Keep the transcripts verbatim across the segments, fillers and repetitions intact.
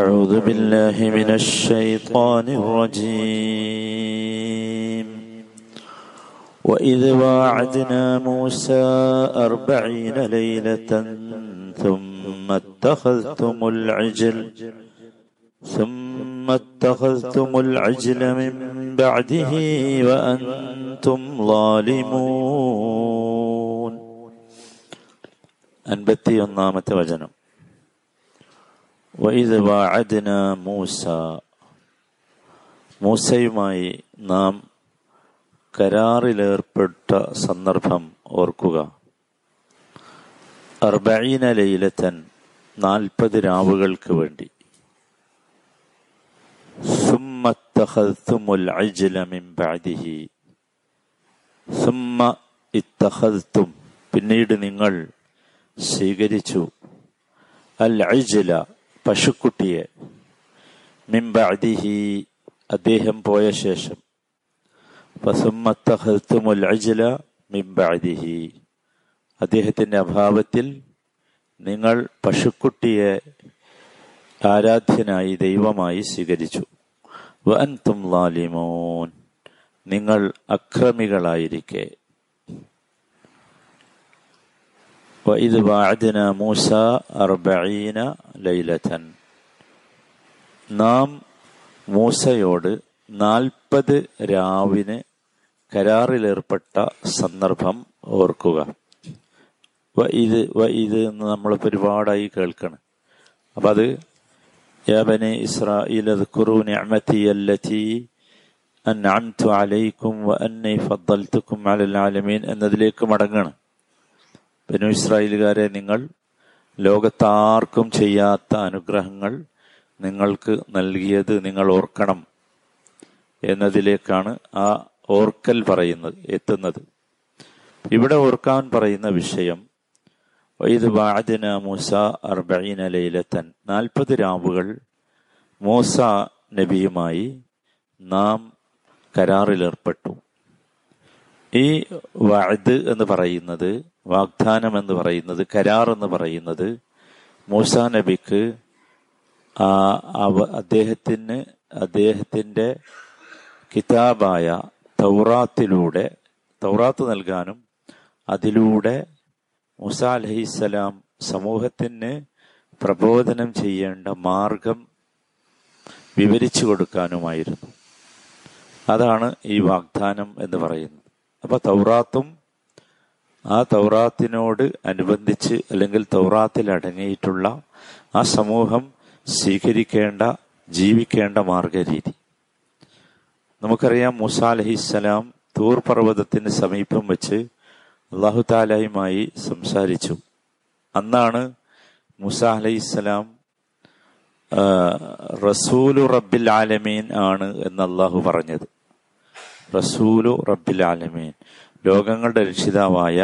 أعوذ بالله من الشيطان الرجيم. وإذ واعدنا موسى أربعين ليلة ثم اتخذتم العجل ثم اتخذتم العجل من بعده وأنتم ظالمون. أنبتي النامة وجنم. വഇദ് വഅദ്ന മൂസ, മൂസയുമായി നാം കരാറിലേർപ്പെട്ട സന്ദർഭം ഓർക്കുക. അർബഈന ലൈലത്തൻ, നാൽപ്പത് രാവുകൾക്ക് വേണ്ടി. സുമ്മ ഇത്തഖദ്തുമുൽ അജ്ല മിൻ ബഅദിഹി, സുമ്മ ഇത്തഖദ്തും പിന്നീട് നിങ്ങൾ സ്വീകരിച്ചു, അൽ അജ്ല പശുക്കുട്ടിയെ, മിൻ ബഅദിഹി അദ്ദേഹം പോയ ശേഷം, ഫസുമ്മ തഖൽതുൽ അജ്ല മിൻ ബഅദിഹി അദ്ദേഹത്തിൻ്റെ അഭാവത്തിൽ നിങ്ങൾ പശുക്കുട്ടിയെ ആരാധ്യനായി ദൈവമായി സ്വീകരിച്ചു. വഅൻതും ളാലിമൂൻ നിങ്ങൾ അക്രമികളായിരിക്കെ. വഇദ് വഅദ്ന മൂസ അർബഈന ലൈലതൻ നാം മൂസയോട് നാൽപ്പത് രാവിന് കരാറിലേർപ്പെട്ട സന്ദർഭം ഓർക്കുക. വഇദ് വഇദ് എന്ന് നമ്മളിപ്പോൾ ഒരുപാടായി കേൾക്കണം. അപ്പം അത് യാ ബനി ഇസ്രാഈൽ അസ്കുറൂ നിഅമതിയല്ലതി അൻഅംതു അലൈക്കും വഅന്നി ഫദ്ദൽതുക്കും അലൽ ആലമീൻ എന്നതിലേക്ക് മടങ്ങണം. ബനു ഇസ്രായേലുകാരെ, നിങ്ങൾ ലോകത്താർക്കും ചെയ്യാത്ത അനുഗ്രഹങ്ങൾ നിങ്ങൾക്ക് നൽകിയത് നിങ്ങൾ ഓർക്കണം എന്നതിലേക്കാണ് ആ ഓർക്കൽ പറയുന്നത് എത്തുന്നത്. ഇവിടെ ഓർക്കാൻ പറയുന്ന വിഷയം വഇദ് വഅദ്ന മൂസ അർബഈന ലൈലതൻ നാൽപ്പത് രാവുകൾ മൂസ നബിയുമായി നാം കരാറിലേർപ്പെട്ടു. ഈ വഅദ് എന്ന് പറയുന്നത്, വാഗ്ദാനം എന്ന് പറയുന്നത്, കരാർ എന്ന് പറയുന്നത് മൂസ നബിക്ക് അദ്ദേഹത്തിന് അദ്ദേഹത്തിൻ്റെ കിതാബായ തൗറാത്തിലൂടെ തൗറാത്ത് നൽകാനും അതിലൂടെ മൂസ അലൈഹിസ്സലാം സമൂഹത്തിന് പ്രബോധനം ചെയ്യേണ്ട മാർഗം വിവരിച്ചു കൊടുക്കാനുമായിരുന്നു. അതാണ് ഈ വാഗ്ദാനം എന്ന് പറയുന്നത്. അപ്പോൾ തൗറാത്തും ആ തൗറാത്തിനോട് അനുബന്ധിച്ച് അല്ലെങ്കിൽ തൗറാത്തിൽ അടങ്ങിയിട്ടുള്ള ആ സമൂഹം സ്വീകരിക്കേണ്ട ജീവിക്കേണ്ട മാർഗരീതി നമുക്കറിയാം. മൂസ അലൈഹിസ്സലാം തൂർ പർവ്വതത്തിന് സമീപം വെച്ച് അല്ലാഹു തആലയുമായി സംസാരിച്ചു. അന്നാണ് മൂസ അലൈഹിസ്സലാം റസൂലു റബ്ബിൽ ആലമീൻ ആണ് എന്ന് അല്ലാഹു പറഞ്ഞത്. റസൂലു റബ്ബിൽ ആലമീൻ, ലോകങ്ങളുടെ രക്ഷിതാവായ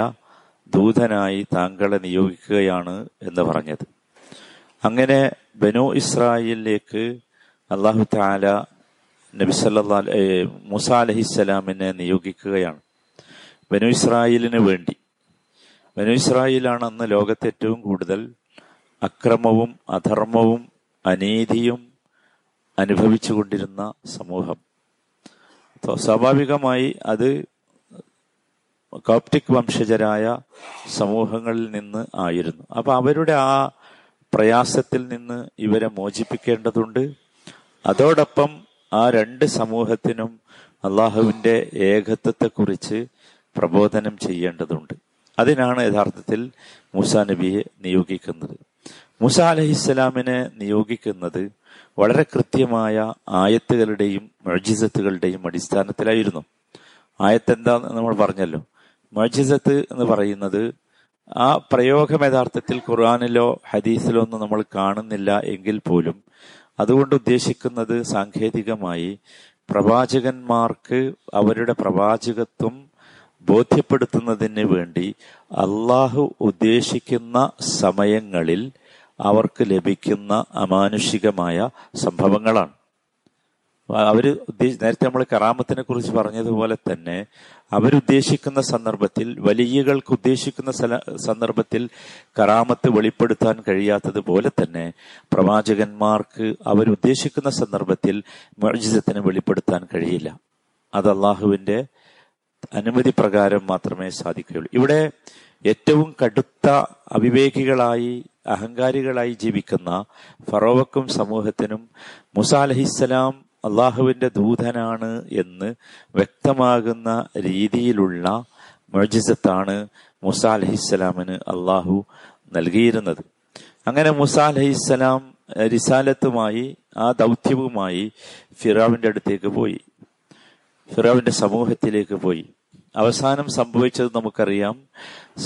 ദൂതനായി താങ്കളെ നിയോഗിക്കുകയാണ് എന്ന് പറഞ്ഞത്. അങ്ങനെ ബനു ഇസ്രായേലിലേക്ക് അല്ലാഹു തആല നബി സല്ലല്ലാഹു അലൈഹി മൂസ അലൈഹിസ്സലാമിനെ നിയോഗിക്കുകയാണ് ബനു ഇസ്രായേലിന് വേണ്ടി. ബനു ഇസ്രായേലാണ് അന്ന് ലോകത്ത് ഏറ്റവും കൂടുതൽ അക്രമവും അധർമ്മവും അനീതിയും അനുഭവിച്ചു കൊണ്ടിരുന്ന സമൂഹം. സ്വാഭാവികമായി അത് കോപ്റ്റിക് വംശജരായ സമൂഹങ്ങളിൽ നിന്ന് ആയിരുന്നു. അപ്പം അവരുടെ ആ പ്രയാസത്തിൽ നിന്ന് ഇവരെ മോചിപ്പിക്കേണ്ടതുണ്ട്. അതോടൊപ്പം ആ രണ്ട് സമൂഹത്തിനും അള്ളാഹുവിൻ്റെ ഏകത്വത്തെക്കുറിച്ച് പ്രബോധനം ചെയ്യേണ്ടതുണ്ട്. അതിനാണ് യഥാർത്ഥത്തിൽ മൂസ നബിയെ നിയോഗിക്കുന്നത്. മൂസ അലൈഹിസ്സലാമിനെ നിയോഗിക്കുന്നത് വളരെ കൃത്യമായ ആയത്തുകളുടെയും മുഅ്ജിസത്തുകളുടെയും അടിസ്ഥാനത്തിലായിരുന്നു. ആയത്തെന്താന്ന് നമ്മൾ പറഞ്ഞല്ലോ. മുഅ്ജിസത്ത് എന്ന് പറയുന്നത് ആ പ്രയോഗം യഥാർത്ഥത്തിൽ ഖുർആനിലോ ഹദീസിലോ ഒന്നും നമ്മൾ കാണുന്നില്ല എങ്കിൽ പോലും അതുകൊണ്ട് ഉദ്ദേശിക്കുന്നത് സാങ്കേതികമായി പ്രവാചകന്മാർക്ക് അവരുടെ പ്രവാചകത്വം ബോധ്യപ്പെടുത്തുന്നതിന് വേണ്ടി അള്ളാഹു ഉദ്ദേശിക്കുന്ന സമയങ്ങളിൽ അവർക്ക് ലഭിക്കുന്ന അമാനുഷികമായ സംഭവങ്ങളാണ്. അവർ നേരത്തെ നമ്മൾ കറാമത്തിനെ കുറിച്ച് പറഞ്ഞതുപോലെ തന്നെ അവരുദ്ദേശിക്കുന്ന സന്ദർഭത്തിൽ, വലിയകൾക്ക് ഉദ്ദേശിക്കുന്ന സന്ദർഭത്തിൽ കറാമത്ത് വെളിപ്പെടുത്താൻ കഴിയാത്തതുപോലെ തന്നെ പ്രവാചകന്മാർക്ക് അവരുദ്ദേശിക്കുന്ന സന്ദർഭത്തിൽ മുഅ്ജിസത്തിനെ വെളിപ്പെടുത്താൻ കഴിയില്ല. അത് അള്ളാഹുവിന്റെ അനുമതി പ്രകാരം മാത്രമേ സാധിക്കുകയുള്ളൂ. ഇവിടെ ഏറ്റവും കടുത്ത അവിവേകികളായി അഹങ്കാരികളായി ജീവിക്കുന്ന ഫറോവക്കും സമൂഹത്തിനും മൂസ അലൈഹിസ്സലാം അള്ളാഹുവിന്റെ ദൂതനാണ് എന്ന് വ്യക്തമാകുന്ന രീതിയിലുള്ള മുഅ്ജിസത്താണ് മൂസ അലൈഹിസ്സലാമിന് അള്ളാഹു നൽകിയിരുന്നത്. അങ്ങനെ മൂസ അലൈഹിസ്സലാം റിസാലത്തുമായി, ആ ദൗത്യവുമായി ഫിറോവിന്റെ അടുത്തേക്ക് പോയി, ഫിറോവിന്റെ സമൂഹത്തിലേക്ക് പോയി. അവസാനം സംഭവിച്ചത് നമുക്കറിയാം.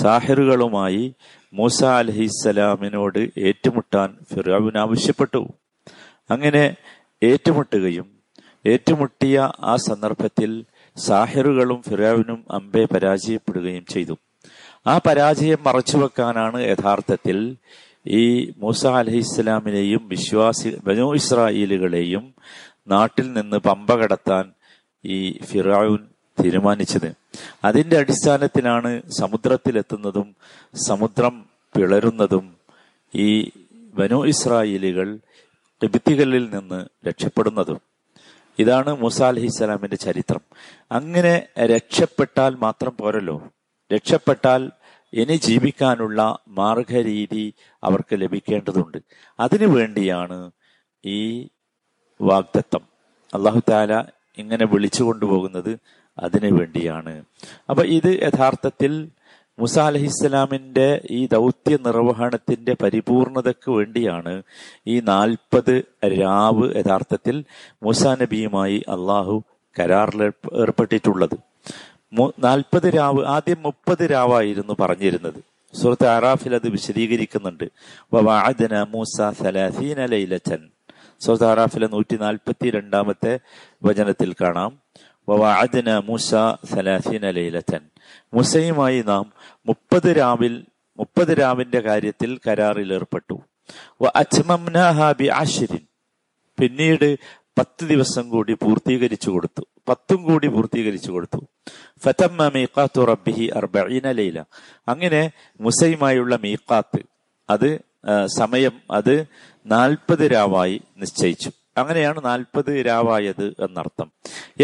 സാഹിറുകളുമായി മൂസ അലൈഹിസ്സലാമിനോട് ഏറ്റുമുട്ടാൻ ഫിറോവിന് ആവശ്യപ്പെട്ടു. അങ്ങനെ ഏറ്റുമുട്ടുകയും ഏറ്റുമുട്ടിയ ആ സന്ദർഭത്തിൽ സാഹിറുകളും ഫിറോവിനും അമ്പെ പരാജയപ്പെടുകയും ചെയ്തു. ആ പരാജയം മറച്ചുവെക്കാനാണ് യഥാർത്ഥത്തിൽ ഈ മൂസ അലൈഹിസ്സലാമിനെയും വിശ്വാസി ബനൂ ഇസ്രായേലുകളെയും നാട്ടിൽ നിന്ന് പമ്പ കടത്താൻ ഈ ഫിറോൻ തീരുമാനിച്ചത്. അതിന്റെ അടിസ്ഥാനത്തിലാണ് സമുദ്രത്തിലെത്തുന്നതും സമുദ്രം പിളരുന്നതും ഈ ബനൂ ഇസ്രായേലുകൾ ലിബിത്തികളിൽ നിന്ന് രക്ഷപ്പെടുന്നതും. ഇതാണ് മൂസ അലൈഹിസ്സലാമിന്റെ ചരിത്രം. അങ്ങനെ രക്ഷപ്പെട്ടാൽ മാത്രം പോരല്ലോ, രക്ഷപ്പെട്ടാൽ ഇനി ജീവിക്കാനുള്ള മാർഗരീതി അവർക്ക് ലഭിക്കേണ്ടതുണ്ട്. അതിനു വേണ്ടിയാണ് ഈ വാഗ്ദത്തം അല്ലാഹു തആല ഇങ്ങനെ വിളിച്ചു കൊണ്ടുപോകുന്നത്, അതിനു വേണ്ടിയാണ്. അപ്പൊ ഇത് യഥാർത്ഥത്തിൽ മൂസ അലൈഹിസ്സലാമിന്റെ ഈ ദൗത്യ നിർവഹണത്തിന്റെ പരിപൂർണതയ്ക്ക് വേണ്ടിയാണ് ഈ നാൽപ്പത് രാവ് യഥാർത്ഥത്തിൽ മൂസ നബിയുമായി അള്ളാഹു കരാറിൽ ഏർപ്പെട്ടിട്ടുള്ളത്. നാൽപ്പത് രാവ്, ആദ്യം മുപ്പത് രാവായിരുന്നു പറഞ്ഞിരുന്നത്. സൂറത്ത് അറാഫിൽ അത് വിശദീകരിക്കുന്നുണ്ട്. വഅഅദ്നാ മൂസ സലാസീന ലൈലതൻ, സൂറത്ത് അറാഫിലെ നൂറ്റി നാൽപ്പത്തി രണ്ടാമത്തെ വചനത്തിൽ കാണാം. വഅഅദ്നാ മൂസ സലാസീന ലൈലതൻ, മുസയുമായി നാം മുപ്പത് രാവിൽ മുപ്പത് രാവിന്റെ കാര്യത്തിൽ കരാറിൽ ഏർപ്പെട്ടു. വഅത്മംനാഹാ ബിഅശ്രിൻ, പിന്നീട് പത്ത് ദിവസം കൂടി പൂർത്തീകരിച്ചു കൊടുത്തു, പത്തും കൂടി പൂർത്തീകരിച്ചു കൊടുത്തു. ഫതമ്മ മീഖാത്തു റബ്ബിഹി അർബഈന ലൈല, അങ്ങനെ മുസയുമായുള്ള മീഖാത്ത്, അത് സമയം, അത് നാൽപ്പത് രാവായി നിശ്ചയിച്ചു. അങ്ങനെയാണ് നാൽപ്പത് രാവായത് എന്നർത്ഥം.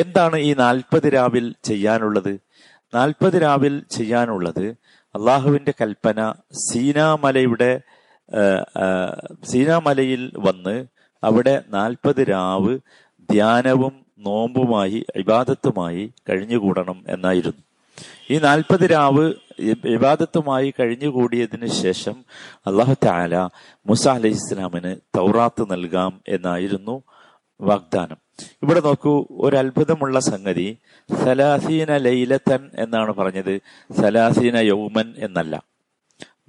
എന്താണ് ഈ നാൽപ്പത് രാവിൽ ചെയ്യാനുള്ളത്? നാൽപ്പത് രാവിൽ ചെയ്യാനുള്ളത് അള്ളാഹുവിന്റെ കൽപ്പന സീനാമലയുടെ സീനാമലയിൽ വന്ന് അവിടെ നാൽപ്പത് രാവ് ധ്യാനവും നോമ്പുമായി ഇബാദത്തുമായി കഴിഞ്ഞുകൂടണം എന്നായിരുന്നു. ഈ നാൽപ്പത് രാവ് ഇബാദത്തുമായി കഴിഞ്ഞുകൂടിയതിനു ശേഷം അള്ളാഹു തആല മൂസ അലൈഹിസ്സലാമിന് തൗറാത്ത് നൽകാം എന്നായിരുന്നു വാഗ്ദാനം. ഇവിടെ നോക്കൂ, ഒരു അത്ഭുതമുള്ള സംഗതി, സലാസീന ലൈലത്തൻ എന്നാണ് പറഞ്ഞത്, സലാസീന യൗമൻ എന്നല്ല,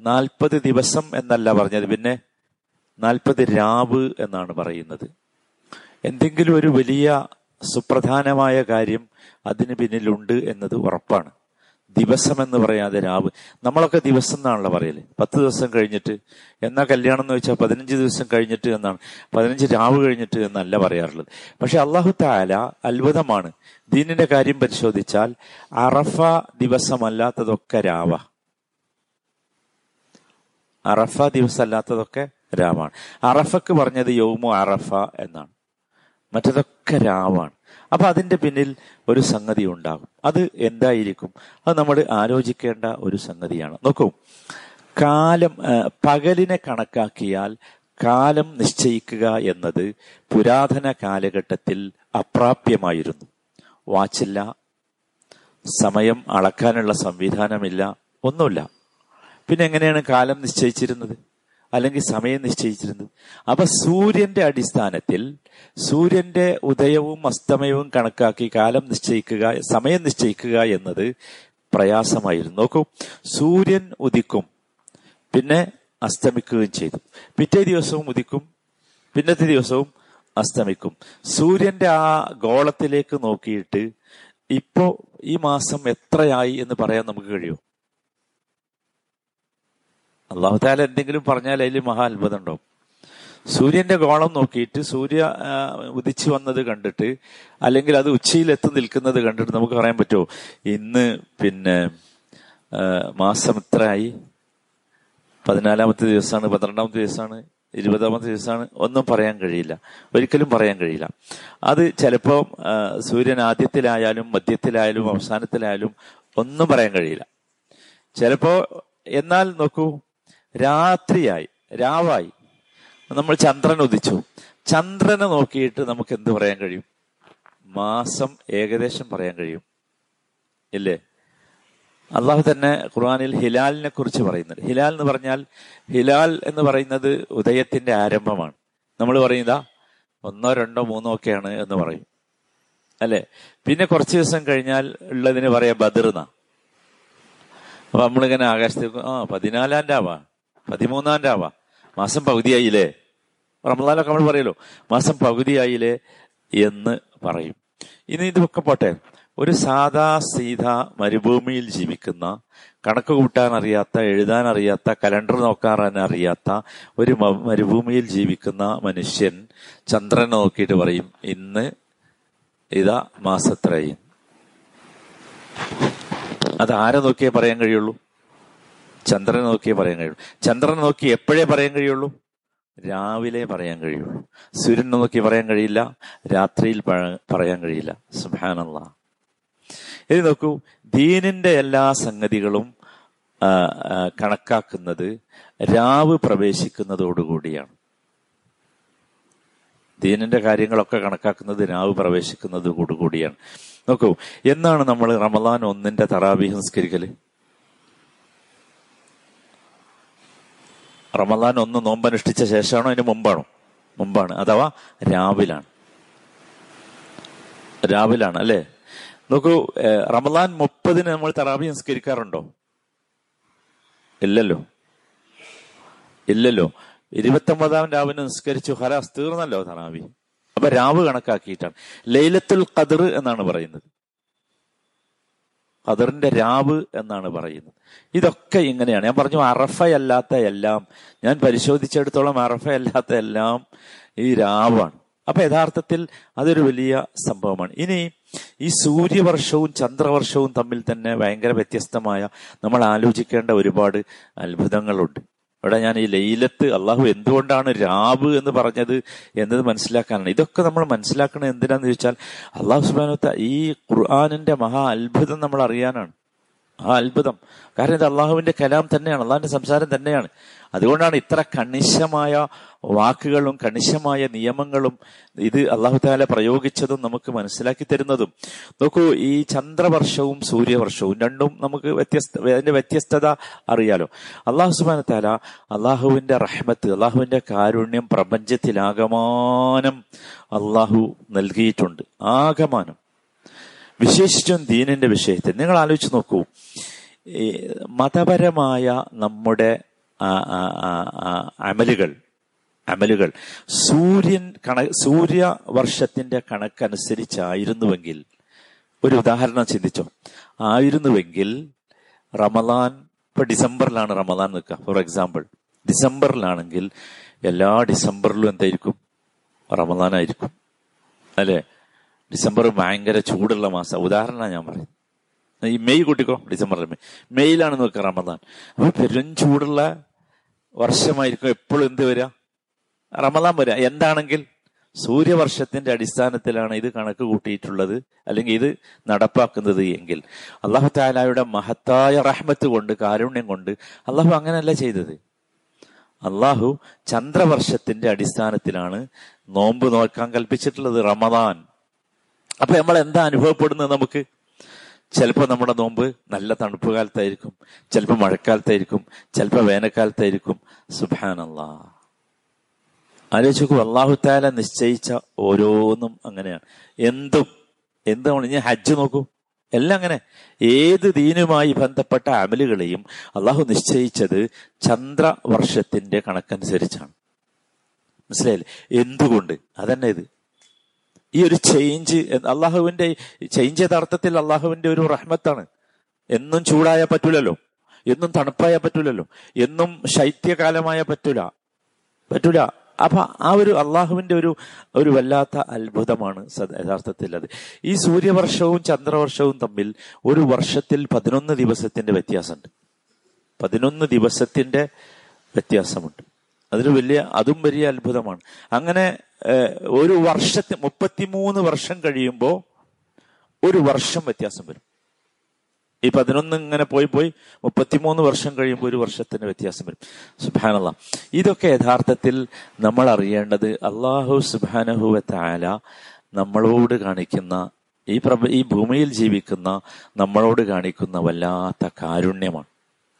നാൽപ്പത് ദിവസം എന്നല്ല പറഞ്ഞത്, പിന്നെ നാൽപ്പത് രാവ് എന്നാണ് പറയുന്നത്. എന്തെങ്കിലും ഒരു വലിയ സുപ്രധാനമായ കാര്യം അതിന് പിന്നിലുണ്ട് എന്നത് ഉറപ്പാണ്. ദിവസം എന്ന് പറയാതെ രാവ്, നമ്മളൊക്കെ ദിവസം എന്നാണല്ലോ പറയല്, പത്ത് ദിവസം കഴിഞ്ഞിട്ട്, എന്നാ കല്യാണം എന്ന് വെച്ചാൽ പതിനഞ്ച് ദിവസം കഴിഞ്ഞിട്ട് എന്നാണ്, പതിനഞ്ച് രാവ് കഴിഞ്ഞിട്ട് എന്നല്ല പറയാറുള്ളത്. പക്ഷെ അല്ലാഹു തആല അത്ഭുതമാണ്, ദീനിന്റെ കാര്യം പരിശോധിച്ചാൽ അറഫ ദിവസമല്ലാത്തതൊക്കെ രാവ, അറഫ ദിവസം അല്ലാത്തതൊക്കെ രാവാണ്. അറഫക്ക് പറഞ്ഞത് യൗമു അറഫ എന്നാണ്, മറ്റതൊക്കെ രാവാണ്. അപ്പൊ അതിന്റെ പിന്നിൽ ഒരു സംഗതി ഉണ്ടാകും. അത് എന്തായിരിക്കും? അത് നമ്മൾ ആലോചിക്കേണ്ട ഒരു സംഗതിയാണ്. നോക്കൂ, കാലം, പകലിനെ കണക്കാക്കിയാൽ കാലം നിശ്ചയിക്കുക എന്നത് പുരാതന കാലഘട്ടത്തിൽ അപ്രാപ്യമായിരുന്നു. വാച്ചില്ല, സമയം അളക്കാനുള്ള സംവിധാനമില്ല, ഒന്നുമില്ല. പിന്നെ എങ്ങനെയാണ് കാലം നിശ്ചയിച്ചിരുന്നത്, അല്ലെങ്കിൽ സമയം നിശ്ചയിച്ചിരുന്നത്? അപ്പൊ സൂര്യന്റെ അടിസ്ഥാനത്തിൽ, സൂര്യന്റെ ഉദയവും അസ്തമയവും കണക്കാക്കി കാലം നിശ്ചയിക്കുക, സമയം നിശ്ചയിക്കുക എന്നത് പ്രയാസമായിരുന്നു. നോക്കൂ, സൂര്യൻ ഉദിക്കും, പിന്നെ അസ്തമിക്കുകയും ചെയ്തു, പിറ്റേ ദിവസവും ഉദിക്കും, പിന്നത്തെ ദിവസവും അസ്തമിക്കും. സൂര്യന്റെ ആ ഗോളത്തിലേക്ക് നോക്കിയിട്ട് ഇപ്പോ ഈ മാസം എത്രയായി എന്ന് പറയാൻ നമുക്ക് കഴിയുമോ? അല്ലാഹു തആല എന്തെങ്കിലും പറഞ്ഞാൽ അതിൽ മഹാ അത്ഭുതം ഉണ്ടാവും. സൂര്യന്റെ ഗോളം നോക്കിയിട്ട് സൂര്യ ഉദിച്ചു വന്നത് കണ്ടിട്ട് അല്ലെങ്കിൽ അത് ഉച്ചയിൽ എത്തി നിൽക്കുന്നത് കണ്ടിട്ട് നമുക്ക് പറയാൻ പറ്റുമോ ഇന്ന് പിന്നെ മാസം ഇത്രയായി, പതിനാലാമത്തെ ദിവസമാണ്, പന്ത്രണ്ടാമത്തെ ദിവസമാണ്, ഇരുപതാമത്തെ ദിവസമാണ്, ഒന്നും പറയാൻ കഴിയില്ല, ഒരിക്കലും പറയാൻ കഴിയില്ല. അത് ചിലപ്പോൾ സൂര്യൻ ആദ്യത്തിലായാലും മധ്യത്തിലായാലും അവസാനത്തിലായാലും ഒന്നും പറയാൻ കഴിയില്ല. ചിലപ്പോ എന്നാൽ നോക്കൂ, രാത്രിയായി, രാവായി, നമ്മൾ ചന്ദ്രൻ ഉദിച്ചു, ചന്ദ്രനെ നോക്കിയിട്ട് നമുക്ക് എന്ത് പറയാൻ കഴിയും? മാസം ഏകദേശം പറയാൻ കഴിയും ഇല്ലേ? അള്ളാഹു തന്നെ ഖുർആനിൽ ഹിലാലിനെ കുറിച്ച് പറയുന്നുണ്ട്. ഹിലാൽ എന്ന് പറഞ്ഞാൽ, ഹിലാൽ എന്ന് പറയുന്നത് ഉദയത്തിന്റെ ആരംഭമാണ്. നമ്മൾ പറയുന്നതാ ഒന്നോ രണ്ടോ മൂന്നോ ഒക്കെയാണ് എന്ന് പറയും അല്ലെ. പിന്നെ കുറച്ച് ദിവസം കഴിഞ്ഞാൽ ഉള്ളതിന് പറയാ ബദർന. അപ്പൊ നമ്മളിങ്ങനെ ആകാശത്തേക്ക് ആ പതിനാലാം രാവാ, പതിമൂന്നാം രാവാ, മാസം പകുതിയായില്ലേ, റമദാനൊക്കെ നമ്മൾ പറയല്ലോ, മാസം പകുതിയായില്ലേ എന്ന് പറയും. ഇനി ഇതൊക്കെ പോട്ടെ, ഒരു സാധാ സീതാ മരുഭൂമിയിൽ ജീവിക്കുന്ന, കണക്ക് കൂട്ടാൻ അറിയാത്ത, എഴുതാൻ അറിയാത്ത, കലണ്ടർ നോക്കാൻ അറിയാത്ത ഒരു മരുഭൂമിയിൽ ജീവിക്കുന്ന മനുഷ്യൻ ചന്ദ്രൻ നോക്കിയിട്ട് പറയും ഇന്ന് ഇതാ മാസത്രയും. അത് ആരെ നോക്കിയേ പറയാൻ കഴിയുള്ളൂ? ചന്ദ്രനെ നോക്കിയേ പറയാൻ കഴിയുള്ളൂ. ചന്ദ്രനെ നോക്കി എപ്പോഴേ പറയാൻ കഴിയുള്ളൂ? രാവിലെ പറയാൻ കഴിയുള്ളൂ. സൂര്യനെ നോക്കി പറയാൻ കഴിയില്ല, രാത്രിയിൽ പറയാൻ കഴിയില്ല. സുബ്ഹാനല്ലാ. ഇത് നോക്കൂ, ദീനിന്റെ എല്ലാ സംഗതികളും കണക്കാക്കുന്നത് രാവ് പ്രവേശിക്കുന്നതോടുകൂടിയാണ്. ദീനിന്റെ കാര്യങ്ങളൊക്കെ കണക്കാക്കുന്നത് രാവ് പ്രവേശിക്കുന്നതോടുകൂടിയാണ്. നോക്കൂ, എന്നാണ് നമ്മൾ റമദാൻ ഒന്നിന്റെ തറാവീഹ് നിസ്കരിക്കല്? റമദാൻ ഒന്ന് നോമ്പനുഷ്ഠിച്ച ശേഷമാണോ അതിന് മുമ്പാണോ? മുമ്പാണ്, അഥവാ രാവിലാണ്, രാവിലാണ് അല്ലെ. നോക്കൂ, റമദാൻ മുപ്പതിന് നമ്മൾ തറാവീഹ് നിസ്കരിക്കാറുണ്ടോ? ഇല്ലല്ലോ, ഇല്ലല്ലോ. ഇരുപത്തൊമ്പതാം രാവിനെ നിസ്കരിച്ചു, ഖലാസ്, തീർന്നല്ലോ തറാവീഹ്. അപ്പൊ രാവ് കണക്കാക്കിയിട്ടാണ്. ലൈലത്തുൽ ഖദർ എന്നാണ് പറയുന്നത്, ഖദറിന്റെ രാവ് എന്നാണ് പറയുന്നത്. ഇതൊക്കെ ഇങ്ങനെയാണ്. ഞാൻ പറഞ്ഞു, അറഫയല്ലാത്ത എല്ലാം, ഞാൻ പരിശോധിച്ചെടുത്തോളം അറഫയല്ലാത്ത എല്ലാം ഈ രാവാണ്. അപ്പൊ യഥാർത്ഥത്തിൽ അതൊരു വലിയ സംഭവമാണ്. ഇനി ഈ സൂര്യവർഷവും ചന്ദ്രവർഷവും തമ്മിൽ തന്നെ ഭയങ്കര വ്യത്യസ്തമായ, നമ്മൾ ആലോചിക്കേണ്ട ഒരുപാട് അത്ഭുതങ്ങളുണ്ട്. ഇവിടെ ഞാൻ ഈ ലൈലത്ത് അള്ളാഹു എന്തുകൊണ്ടാണ് രാവ് എന്ന് പറഞ്ഞത് എന്നത് മനസ്സിലാക്കാനാണ്. ഇതൊക്കെ നമ്മൾ മനസ്സിലാക്കണത് എന്തിനാന്ന് ചോദിച്ചാൽ, അള്ളാഹു സുബ്ഹാനഹു വ തആല ഈ ഖുർആനിന്റെ മഹാ അത്ഭുതം നമ്മൾ അറിയാനാണ്. ആ അത്ഭുതം കാരണം ഇത് അള്ളാഹുവിന്റെ കലാം തന്നെയാണ്, അള്ളാഹിന്റെ സംസാരം തന്നെയാണ്. അതുകൊണ്ടാണ് ഇത്ര കണിശമായ വാക്കുകളും കണിശമായ നിയമങ്ങളും ഇത് അള്ളാഹു തആല പ്രയോഗിച്ചതും നമുക്ക് മനസ്സിലാക്കി തരുന്നതും. നോക്കൂ, ഈ ചന്ദ്രവർഷവും സൂര്യവർഷവും രണ്ടും നമുക്ക് വ്യത്യസ്ത, അതിന്റെ വ്യത്യസ്തത അറിയാലോ. അള്ളാഹു സുബ്ഹാനഹു തആല അള്ളാഹുവിന്റെ റഹ്മത്ത്, അള്ളാഹുവിന്റെ കാരുണ്യം പ്രപഞ്ചത്തിലാകമാനം അള്ളാഹു നൽകിയിട്ടുണ്ട്, ആകമാനം. വിശേഷിച്ചും ദീനിന്റെ വിഷയത്തിൽ നിങ്ങൾ ആലോചിച്ച് നോക്കൂ, മതപരമായ നമ്മുടെ അമലുകൾ അമലുകൾ സൂര്യൻ കണ സൂര്യവർഷത്തിന്റെ കണക്കനുസരിച്ചായിരുന്നുവെങ്കിൽ, ഒരു ഉദാഹരണം ചിന്തിച്ചോ, ആയിരുന്നുവെങ്കിൽ റമദാൻ, ഇപ്പൊ ഡിസംബറിലാണ് റമദാൻ നിൽക്കുക, ഫോർ എക്സാമ്പിൾ ഡിസംബറിലാണെങ്കിൽ എല്ലാ ഡിസംബറിലും എന്തായിരിക്കും? റമദാൻ ആയിരിക്കും അല്ലെ. ഡിസംബർ ഭയങ്കര ചൂടുള്ള മാസം, ഉദാഹരണമാണ് ഞാൻ പറയുന്നത്. ഈ മെയ് കൂട്ടിക്കോ, ഡിസംബറിൽ മെയ് മെയ്യിലാണ് നോക്കുക റമദാൻ. അപ്പൊ പെരും ചൂടുള്ള വർഷമായിരിക്കും എപ്പോഴും എന്ത് വരിക? റമദാൻ വരിക. എന്താണെങ്കിൽ സൂര്യവർഷത്തിന്റെ അടിസ്ഥാനത്തിലാണ് ഇത് കണക്ക് കൂട്ടിയിട്ടുള്ളത്, അല്ലെങ്കിൽ ഇത് നടപ്പാക്കുന്നത് എങ്കിൽ അല്ലാഹു തആലയുടെ മഹത്തായ റഹ്മത്ത് കൊണ്ട്, കാരുണ്യം കൊണ്ട് അല്ലാഹു അങ്ങനെയല്ല ചെയ്തത്. അല്ലാഹു ചന്ദ്രവർഷത്തിന്റെ അടിസ്ഥാനത്തിലാണ് നോമ്പ് നോക്കാൻ കൽപ്പിച്ചിട്ടുള്ളത്, റമദാൻ. അപ്പൊ നമ്മൾ എന്താ അനുഭവപ്പെടുന്നത്? നമുക്ക് ചിലപ്പോൾ നമ്മുടെ നോമ്പ് നല്ല തണുപ്പ് കാലത്തായിരിക്കും, ചിലപ്പോൾ മഴക്കാലത്തായിരിക്കും, ചിലപ്പോൾ വേനൽക്കാലത്തായിരിക്കും. സുബ്ഹാനല്ലാ, ആലോചിക്കൂ, അല്ലാഹു തആല നിശ്ചയിച്ച ഓരോന്നും അങ്ങനെയാണ്. എന്തും എന്താണ് ഇനി ഹജ്ജ് നോക്കൂ, എല്ലാം അങ്ങനെ. ഏത് ദീനുമായി ബന്ധപ്പെട്ട അമലുകളെയും അല്ലാഹു നിശ്ചയിച്ചത് ചന്ദ്രവർഷത്തിന്റെ കണക്കനുസരിച്ചാണ്. മനസ്സിലായില്ലേ? എന്തുകൊണ്ട്? അതന്നെ ഇത്, ഈ ഒരു ചേഞ്ച് അള്ളാഹുവിന്റെ ചേഞ്ച് യഥാർത്ഥത്തിൽ അള്ളാഹുവിന്റെ ഒരു റഹ്മത്താണ്. എന്നും ചൂടായാൽ പറ്റൂലല്ലോ, എന്നും തണുപ്പായാൽ പറ്റൂലല്ലോ, എന്നും ശൈത്യകാലമായാൽ പറ്റൂല പറ്റൂല. അപ്പൊ ആ ഒരു അള്ളാഹുവിന്റെ ഒരു ഒരു വല്ലാത്ത അത്ഭുതമാണ് യഥാർത്ഥത്തിൽ അത്. ഈ സൂര്യവർഷവും ചന്ദ്രവർഷവും തമ്മിൽ ഒരു വർഷത്തിൽ പതിനൊന്ന് ദിവസത്തിന്റെ വ്യത്യാസമുണ്ട്, പതിനൊന്ന് ദിവസത്തിന്റെ വ്യത്യാസമുണ്ട്. അതിൽ വലിയ അതും വലിയ അത്ഭുതമാണ്. അങ്ങനെ ഒരു വർഷത്തെ മുപ്പത്തിമൂന്ന് വർഷം കഴിയുമ്പോൾ ഒരു വർഷം വ്യത്യാസം വരും. ഈ പതിനൊന്ന് ഇങ്ങനെ പോയി പോയി മുപ്പത്തിമൂന്ന് വർഷം കഴിയുമ്പോൾ ഒരു വർഷത്തിന് വ്യത്യാസം വരും. സുബ്ഹാനല്ലാഹ്. ഇതൊക്കെ യഥാർത്ഥത്തിൽ നമ്മൾ അറിയേണ്ടത് അല്ലാഹു സുബ്ഹാനഹു വ തആല നമ്മളോട് കാണിക്കുന്ന ഈ പ്രപ ഈ ഭൂമിയിൽ ജീവിക്കുന്ന നമ്മളോട് കാണിക്കുന്ന വല്ലാത്ത കാരുണ്യമാണ്.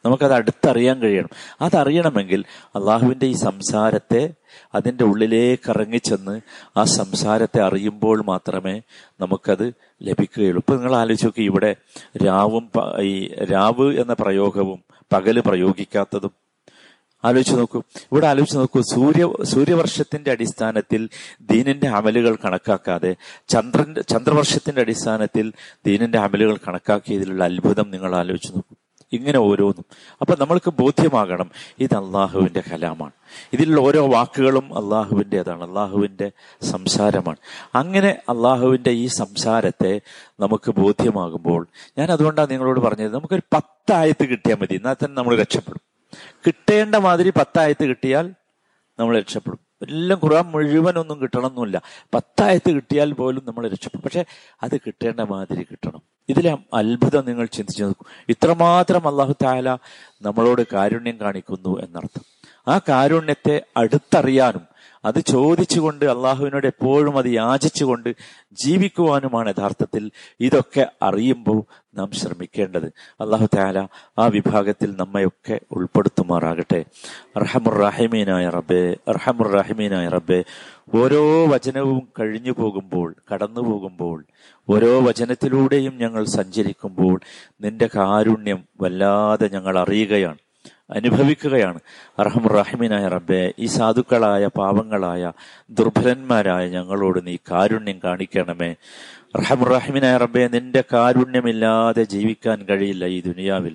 നമുക്കത് അടുത്തറിയാൻ കഴിയണം. അതറിയണമെങ്കിൽ അള്ളാഹുവിൻ്റെ ഈ സംസാരത്തെ അതിൻ്റെ ഉള്ളിലേക്ക് ഇറങ്ങിച്ചെന്ന് ആ സംസാരത്തെ അറിയുമ്പോൾ മാത്രമേ നമുക്കത് ലഭിക്കുകയുള്ളൂ. ഇപ്പം നിങ്ങൾ ആലോചിച്ച് നോക്കി, ഇവിടെ രാവും ഈ രാവ് എന്ന പ്രയോഗവും പകല് പ്രയോഗിക്കാത്തതും ആലോചിച്ച് നോക്കൂ. ഇവിടെ ആലോചിച്ച് നോക്കൂ, സൂര്യ സൂര്യവർഷത്തിന്റെ അടിസ്ഥാനത്തിൽ ദീനിന്റെ അമലുകൾ കണക്കാക്കാതെ ചന്ദ്രന്റെ ചന്ദ്രവർഷത്തിന്റെ അടിസ്ഥാനത്തിൽ ദീനിന്റെ അമലുകൾ കണക്കാക്കിയതിലുള്ള അത്ഭുതം നിങ്ങൾ ആലോചിച്ച് നോക്കൂ. ഇങ്ങനെ ഓരോന്നും. അപ്പം നമ്മൾക്ക് ബോധ്യമാകണം ഇത് അള്ളാഹുവിൻ്റെ കലാമാണ്, ഇതിലുള്ള ഓരോ വാക്കുകളും അള്ളാഹുവിൻ്റെതാണ്, അള്ളാഹുവിൻ്റെ സംസാരമാണ്. അങ്ങനെ അള്ളാഹുവിൻ്റെ ഈ സംസാരത്തെ നമുക്ക് ബോധ്യമാകുമ്പോൾ, ഞാൻ അതുകൊണ്ടാണ് നിങ്ങളോട് പറഞ്ഞത്, നമുക്കൊരു പത്തായത്ത് കിട്ടിയാൽ മതി, എന്നാൽ തന്നെ നമ്മൾ രക്ഷപ്പെടും. കിട്ടേണ്ട മാതിരി പത്തായത്ത് കിട്ടിയാൽ നമ്മൾ രക്ഷപ്പെടും. എല്ലാം ഖുർആൻ മുഴുവനൊന്നും കിട്ടണമെന്നില്ല, പത്തായത്ത് കിട്ടിയാൽ പോലും നമ്മൾ രക്ഷപ്പെടും. പക്ഷെ അത് കിട്ടേണ്ട മാതിരി കിട്ടണം. ഇതിലെ അത്ഭുതം നിങ്ങൾ ചിന്തിച്ചു നോക്കും. ഇത്രമാത്രം അല്ലാഹു തആല നമ്മളോട് കാരുണ്യം കാണിക്കുന്നു എന്നർത്ഥം. ആ കാരുണ്യത്തെ അടുത്തറിയാനും അത് ചോദിച്ചുകൊണ്ട് അള്ളാഹുവിനോട് എപ്പോഴും അത് യാചിച്ചുകൊണ്ട് ജീവിക്കുവാനുമാണ് യഥാർത്ഥത്തിൽ ഇതൊക്കെ അറിയുമ്പോൾ നാം ശ്രമിക്കേണ്ടത്. അല്ലാഹു തആല ആ വിഭാഗത്തിൽ നമ്മയൊക്കെ ഉൾപ്പെടുത്തുമാറാകട്ടെ. അർഹമുർ റഹീമീനായ റബ്ബേ, അർഹമുർ റഹീമീനായ റബ്ബേ, ഓരോ വചനവും കഴിഞ്ഞു പോകുമ്പോൾ കടന്നു പോകുമ്പോൾ ഓരോ വചനത്തിലൂടെയും ഞങ്ങൾ സഞ്ചരിക്കുമ്പോൾ നിന്റെ കാരുണ്യം വല്ലാതെ ഞങ്ങൾ അറിയുകയാണ്, അനുഭവിക്കുകയാണ്. അർഹമുർ റഹീമീനായ റബ്ബേ, ഈ സാധുക്കളായ പാവങ്ങളായ ദുർബലന്മാരായ ഞങ്ങളോട് നീ കാരുണ്യം കാണിക്കണമേ. അർഹമുർ റഹീമീനായ റബ്ബേ, നിന്റെ കാരുണ്യമില്ലാതെ ജീവിക്കാൻ കഴിയില്ല ഈ ദുനിയാവിൽ.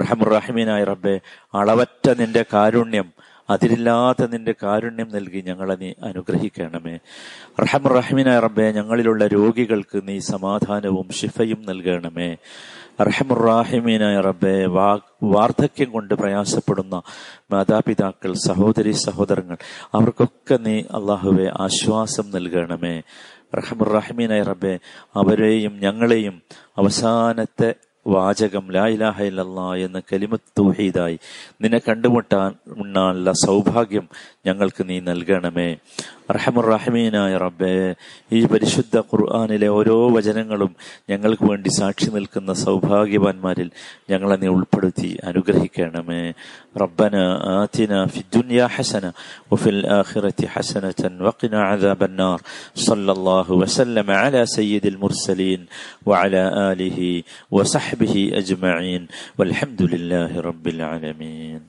അർഹമുർ റഹീമീനായ റബ്ബേ, അളവറ്റ നിന്റെ കാരുണ്യം, അതിരില്ലാത്ത നിന്റെ കാരുണ്യം നൽകി ഞങ്ങളെ നീ അനുഗ്രഹിക്കണമേ. അർഹമുർ റഹീമീനായ റബ്ബേ, ഞങ്ങളിലുള്ള രോഗികൾക്ക് നീ സമാധാനവും ശിഫയും നൽകണമേ. അർഹമുർ റഹീമീനായ റബ്ബേ, വാ വാർദ്ധക്യം കൊണ്ട് പ്രയാസപ്പെടുന്ന മാതാപിതാക്കൾ, സഹോദരി സഹോദരങ്ങൾ, അവർക്കൊക്കെ നീ അള്ളാഹുവെ ആശ്വാസം നൽകണമേ. അർഹമുർ റഹീമീനായ റബ്ബേ, അവരെയും ഞങ്ങളെയും അവസാനത്തെ വാചകം ലാ ഇലാഹ ഇല്ലല്ലാഹ് എന്ന കലിമത്ത് തൗഹീദായി നിന്നെ കണ്ടുമുട്ടാൻ ഉള്ള സൗഭാഗ്യം ഞങ്ങൾക്ക് നീ നൽകണമേ. അർഹമുർ റഹീമീനായ റബ്ബേ, ഈ പരിശുദ്ധ ഖുർആനിലെ ഓരോ വചനങ്ങളും ഞങ്ങൾക്ക് വേണ്ടി സാക്ഷി നിൽക്കുന്ന സൗഭാഗ്യവാന്മാരിൽ ഞങ്ങളെ നീ ഉൾപ്പെടുത്തി അനുഗ്രഹിക്കണമേ. റബ്ബനാ ആതിനാ ഫിദ്ദുനിയാ ഹസന വഫിൽ ആഖിറതി ഹസനതൻ വഖിനാ അദാബന്നാർ. സല്ലല്ലാഹു വസല്ലമ അലാ സയ്യിദിൽ മുർസലീൻ വഅലാ ആലിഹി വസഹ്ബിഹി അജ്മഈൻ വൽഹംദുലില്ലാഹി റബ്ബിൽ ആലമീൻ.